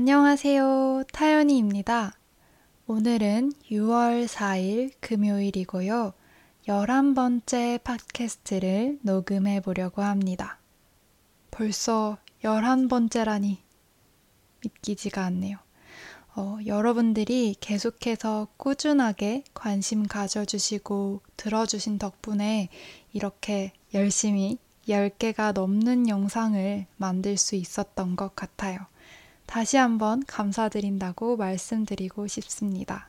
안녕하세요. 타연이입니다. 오늘은 6월 4일 금요일이고요. 11번째 팟캐스트를 녹음해 보려고 합니다. 벌써 11번째라니 믿기지가 않네요. 여러분들이 계속해서 꾸준하게 관심 가져주시고 들어주신 덕분에 이렇게 열심히 10개가 넘는 영상을 만들 수 있었던 것 같아요. 다시 한번 감사드린다고 말씀드리고 싶습니다.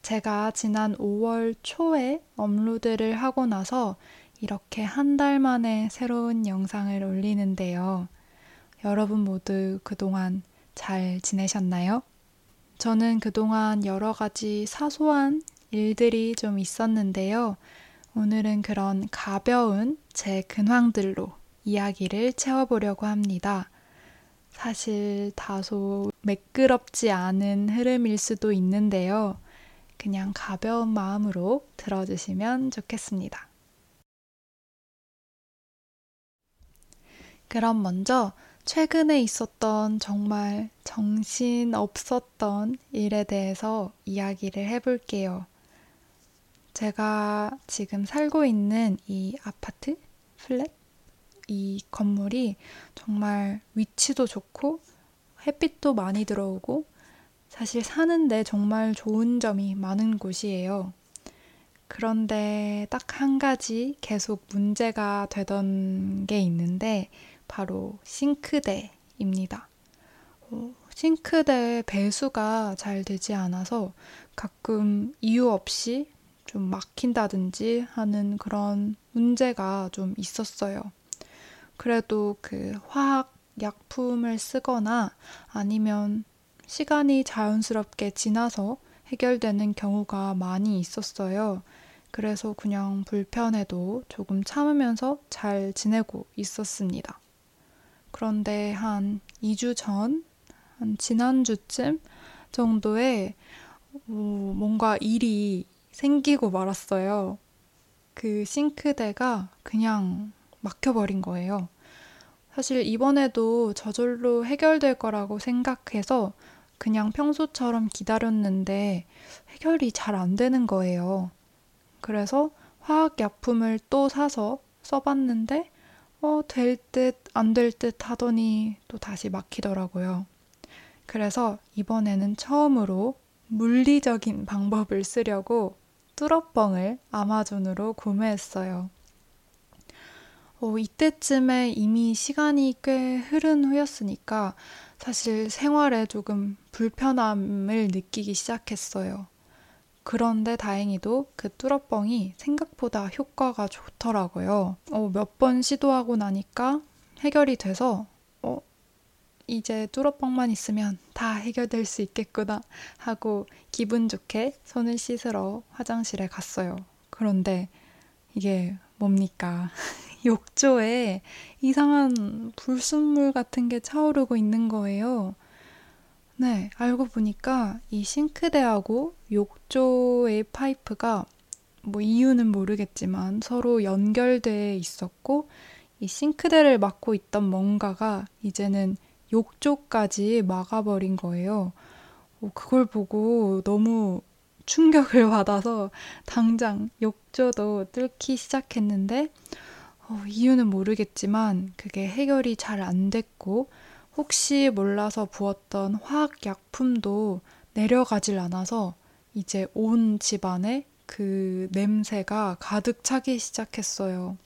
제가 지난 5월 초에 업로드를 하고 나서 이렇게 한 달 만에 새로운 영상을 올리는데요. 여러분 모두 그동안 잘 지내셨나요? 저는 그동안 여러 가지 사소한 일들이 좀 있었는데요. 오늘은 그런 가벼운 제 근황들로 이야기를 채워보려고 합니다. 사실 다소 매끄럽지 않은 흐름일 수도 있는데요. 그냥 가벼운 마음으로 들어주시면 좋겠습니다. 그럼 먼저 최근에 있었던 정말 정신 없었던 일에 대해서 이야기를 해볼게요. 제가 지금 살고 있는 이 아파트, 플랫, 이 건물이 정말 위치도 좋고 햇빛도 많이 들어오고 사실 사는데 정말 좋은 점이 많은 곳이에요. 그런데 딱 한 가지 계속 문제가 되던 게 있는데 바로 싱크대입니다. 싱크대 배수가 잘 되지 않아서 가끔 이유 없이 좀 막힌다든지 하는 그런 문제가 좀 있었어요. 그래도 그 화학 약품을 쓰거나 아니면 시간이 자연스럽게 지나서 해결되는 경우가 많이 있었어요. 그래서 그냥 불편해도 조금 참으면서 잘 지내고 있었습니다. 그런데 한 2주 전, 한 지난주쯤 정도에 뭔가 일이 생기고 말았어요. 그 싱크대가 그냥 막혀버린 거예요. 사실 이번에도 저절로 해결될 거라고 생각해서 그냥 평소처럼 기다렸는데 해결이 잘 안 되는 거예요. 그래서 화학약품을 또 사서 써봤는데 될 듯 안 될 듯 하더니 또 다시 막히더라고요. 그래서 이번에는 처음으로 물리적인 방법을 쓰려고 뚫어뻥을 아마존으로 구매했어요. 이때쯤에 이미 시간이 꽤 흐른 후였으니까 사실 생활에 조금 불편함을 느끼기 시작했어요. 그런데 다행히도 그 뚫어뻥이 생각보다 효과가 좋더라고요. 몇 번 시도하고 나니까 해결이 돼서 이제 뚫어뻥만 있으면 다 해결될 수 있겠구나 하고 기분 좋게 손을 씻으러 화장실에 갔어요. 그런데 이게 뭡니까? 욕조에 이상한 불순물 같은 게 차오르고 있는 거예요. 네, 알고 보니까 이 싱크대하고 욕조의 파이프가 이유는 모르겠지만 서로 연결돼 있었고 이 싱크대를 막고 있던 뭔가가 이제는 욕조까지 막아버린 거예요. 그걸 보고 너무 충격을 받아서 당장 욕조도 뚫기 시작했는데 이유는 모르겠지만 그게 해결이 잘 안 됐고 혹시 몰라서 부었던 화학약품도 내려가질 않아서 이제 온 집안에 그 냄새가 가득 차기 시작했어요.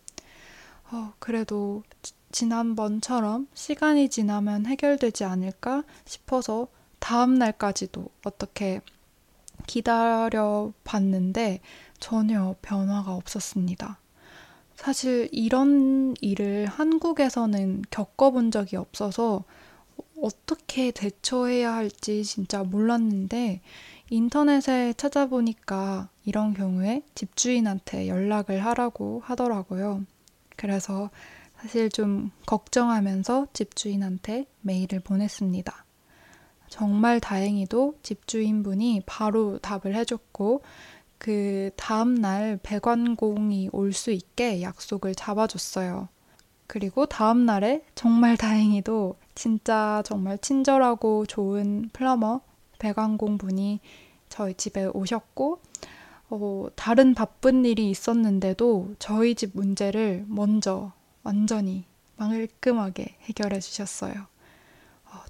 그래도 지난번처럼 시간이 지나면 해결되지 않을까 싶어서 다음 날까지도 어떻게 기다려 봤는데 전혀 변화가 없었습니다. 사실 이런 일을 한국에서는 겪어본 적이 없어서 어떻게 대처해야 할지 진짜 몰랐는데 인터넷에 찾아보니까 이런 경우에 집주인한테 연락을 하라고 하더라고요. 그래서 사실 좀 걱정하면서 집주인한테 메일을 보냈습니다. 정말 다행히도 집주인분이 바로 답을 해줬고 그 다음날 배관공이 올 수 있게 약속을 잡아줬어요. 그리고 다음 날에 정말 다행히도 진짜 정말 친절하고 좋은 플러머 배관공 분이 저희 집에 오셨고 다른 바쁜 일이 있었는데도 저희 집 문제를 먼저 완전히 말끔하게 해결해 주셨어요.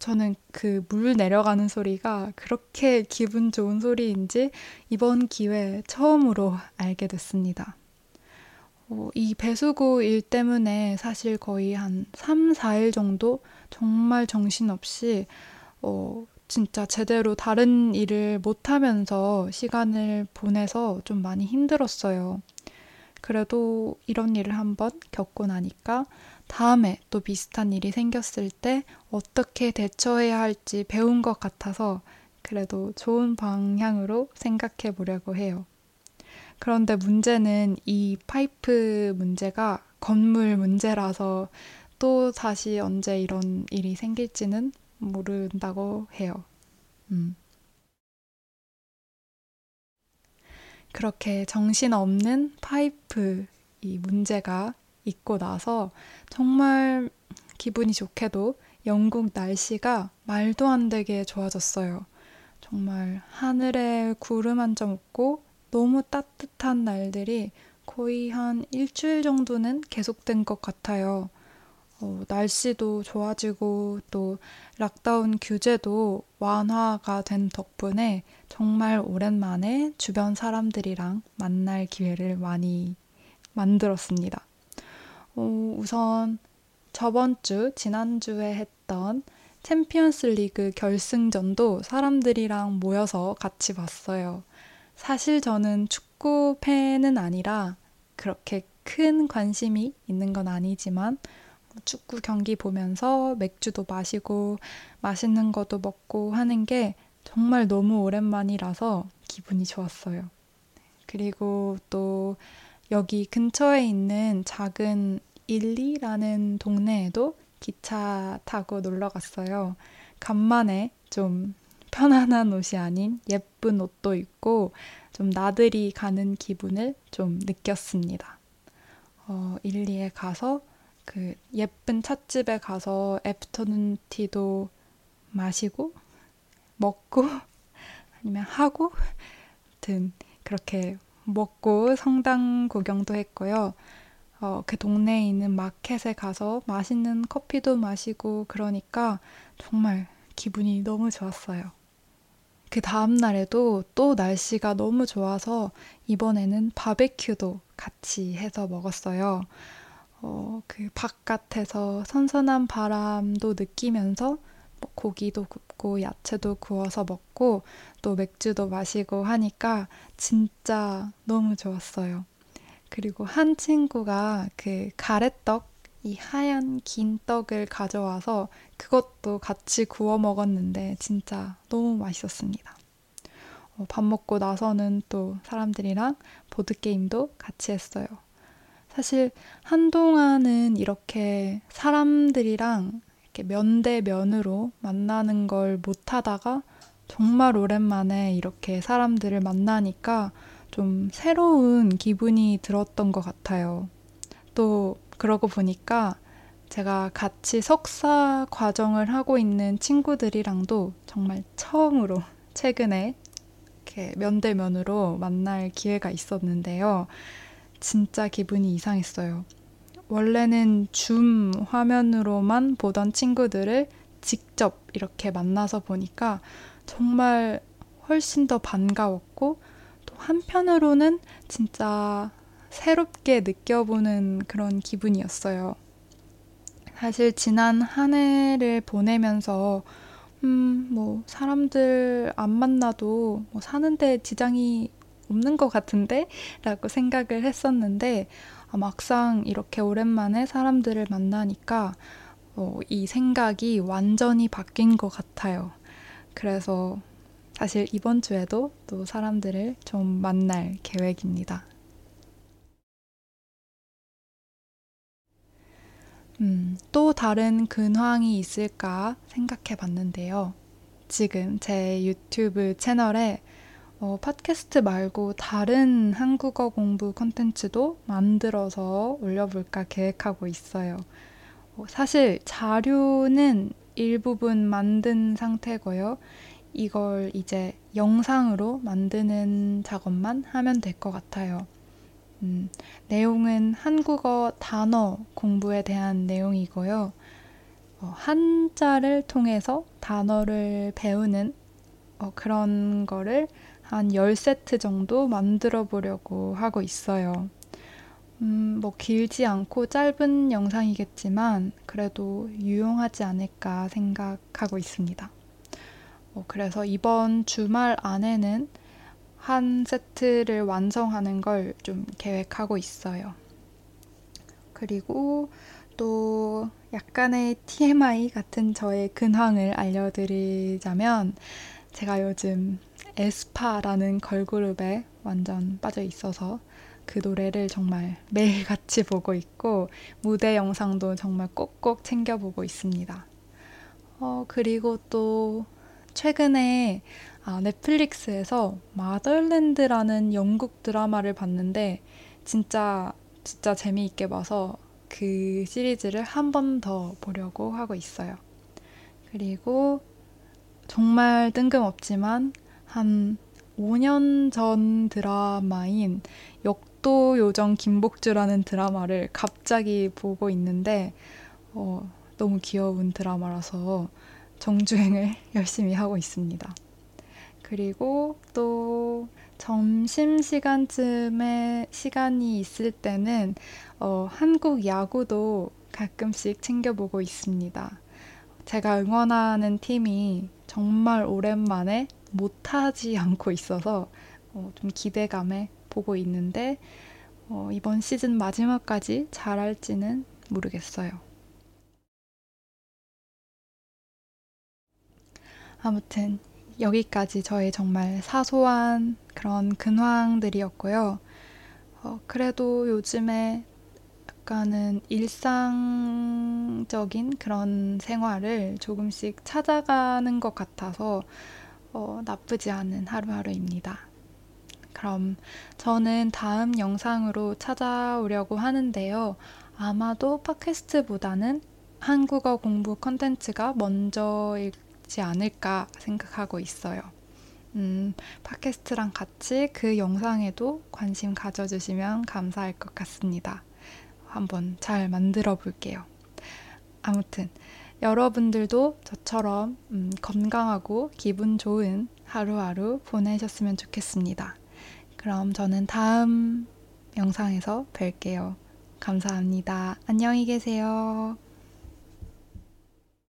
저는 그 물 내려가는 소리가 그렇게 기분 좋은 소리인지 이번 기회에 처음으로 알게 됐습니다. 이 배수구 일 때문에 사실 거의 한 3, 4일 정도 정말 정신없이 진짜 제대로 다른 일을 못하면서 시간을 보내서 좀 많이 힘들었어요. 그래도 이런 일을 한번 겪고 나니까 다음에 또 비슷한 일이 생겼을 때 어떻게 대처해야 할지 배운 것 같아서 그래도 좋은 방향으로 생각해 보려고 해요. 그런데 문제는 이 파이프 문제가 건물 문제라서 또 다시 언제 이런 일이 생길지는 모른다고 해요. 그렇게 정신없는 파이프 이 문제가 있고 나서 정말 기분이 좋게도 영국 날씨가 말도 안 되게 좋아졌어요. 정말 하늘에 구름 한 점 없고 너무 따뜻한 날들이 거의 한 일주일 정도는 계속된 것 같아요. 날씨도 좋아지고 또 락다운 규제도 완화가 된 덕분에 정말 오랜만에 주변 사람들이랑 만날 기회를 많이 만들었습니다. 우선 지난주에 했던 챔피언스 리그 결승전도 사람들이랑 모여서 같이 봤어요. 사실 저는 축구 팬은 아니라 그렇게 큰 관심이 있는 건 아니지만 축구 경기 보면서 맥주도 마시고 맛있는 것도 먹고 하는 게 정말 너무 오랜만이라서 기분이 좋았어요. 그리고 또 여기 근처에 있는 작은 일리라는 동네에도 기차 타고 놀러 갔어요. 간만에 좀 편안한 옷이 아닌 예쁜 옷도 입고 좀 나들이 가는 기분을 좀 느꼈습니다. 일리에 가서 그 예쁜 찻집에 가서 애프터눈티도 마시고 먹고 아니면 하고 아무튼 그렇게 먹고 성당 구경도 했고요. 그 동네에 있는 마켓에 가서 맛있는 커피도 마시고 그러니까 정말 기분이 너무 좋았어요. 그 다음 날에도 또 날씨가 너무 좋아서 이번에는 바베큐도 같이 해서 먹었어요. 그 바깥에서 선선한 바람도 느끼면서 뭐 고기도 굽고 야채도 구워서 먹고 또 맥주도 마시고 하니까 진짜 너무 좋았어요. 그리고 한 친구가 그 가래떡, 이 하얀 긴 떡을 가져와서 그것도 같이 구워 먹었는데 진짜 너무 맛있었습니다. 밥 먹고 나서는 또 사람들이랑 보드게임도 같이 했어요. 사실 한동안은 이렇게 사람들이랑 이렇게 면대면으로 만나는 걸 못하다가 정말 오랜만에 이렇게 사람들을 만나니까 좀 새로운 기분이 들었던 것 같아요. 또 그러고 보니까 제가 같이 석사 과정을 하고 있는 친구들이랑도 정말 처음으로 최근에 이렇게 면대면으로 만날 기회가 있었는데요. 진짜 기분이 이상했어요. 원래는 줌 화면으로만 보던 친구들을 직접 이렇게 만나서 보니까 정말 훨씬 더 반가웠고 또 한편으로는 진짜 새롭게 느껴보는 그런 기분이었어요. 사실 지난 한 해를 보내면서 뭐 사람들 안 만나도 뭐 사는데 지장이 없는 것 같은데? 라고 생각을 했었는데 막상 이렇게 오랜만에 사람들을 만나니까 이 생각이 완전히 바뀐 것 같아요. 그래서 사실 이번 주에도 또 사람들을 좀 만날 계획입니다. 또 다른 근황이 있을까 생각해 봤는데요. 지금 제 유튜브 채널에 팟캐스트 말고 다른 한국어 공부 콘텐츠도 만들어서 올려볼까 계획하고 있어요. 사실 자료는 일부분 만든 상태고요. 이걸 이제 영상으로 만드는 작업만 하면 될 것 같아요. 내용은 한국어 단어 공부에 대한 내용이고요. 한자를 통해서 단어를 배우는 그런 거를 한 10세트 정도 만들어 보려고 하고 있어요. 길지 않고 짧은 영상이겠지만 그래도 유용하지 않을까 생각하고 있습니다. 그래서 이번 주말 안에는 한 세트를 완성하는 걸 좀 계획하고 있어요. 그리고 또 약간의 TMI 같은 저의 근황을 알려드리자면 제가 요즘 에스파라는 걸그룹에 완전 빠져 있어서 그 노래를 정말 매일같이 보고 있고 무대 영상도 정말 꼭꼭 챙겨보고 있습니다. 그리고 또 최근에 넷플릭스에서 마덜랜드라는 영국 드라마를 봤는데 진짜 재미있게 봐서 그 시리즈를 한 번 더 보려고 하고 있어요. 그리고 정말 뜬금없지만 한 5년 전 드라마인 역도 요정 김복주라는 드라마를 갑자기 보고 있는데 너무 귀여운 드라마라서 정주행을 열심히 하고 있습니다. 그리고 또 점심시간쯤에 시간이 있을 때는 한국 야구도 가끔씩 챙겨보고 있습니다. 제가 응원하는 팀이 정말 오랜만에 못하지 않고 있어서 좀 기대감에 보고 있는데 이번 시즌 마지막까지 잘할지는 모르겠어요. 아무튼 여기까지 저의 정말 사소한 그런 근황들이었고요. 그래도 요즘에 약간은 일상적인 그런 생활을 조금씩 찾아가는 것 같아서 나쁘지 않은 하루하루입니다. 그럼 저는 다음 영상으로 찾아오려고 하는데요. 아마도 팟캐스트보다는 한국어 공부 콘텐츠가 먼저일지 않을까 생각하고 있어요. 팟캐스트랑 같이 그 영상에도 관심 가져주시면 감사할 것 같습니다. 한번 잘 만들어 볼게요. 아무튼 여러분들도 저처럼 건강하고 기분 좋은 하루하루 보내셨으면 좋겠습니다. 그럼 저는 다음 영상에서 뵐게요. 감사합니다. 안녕히 계세요.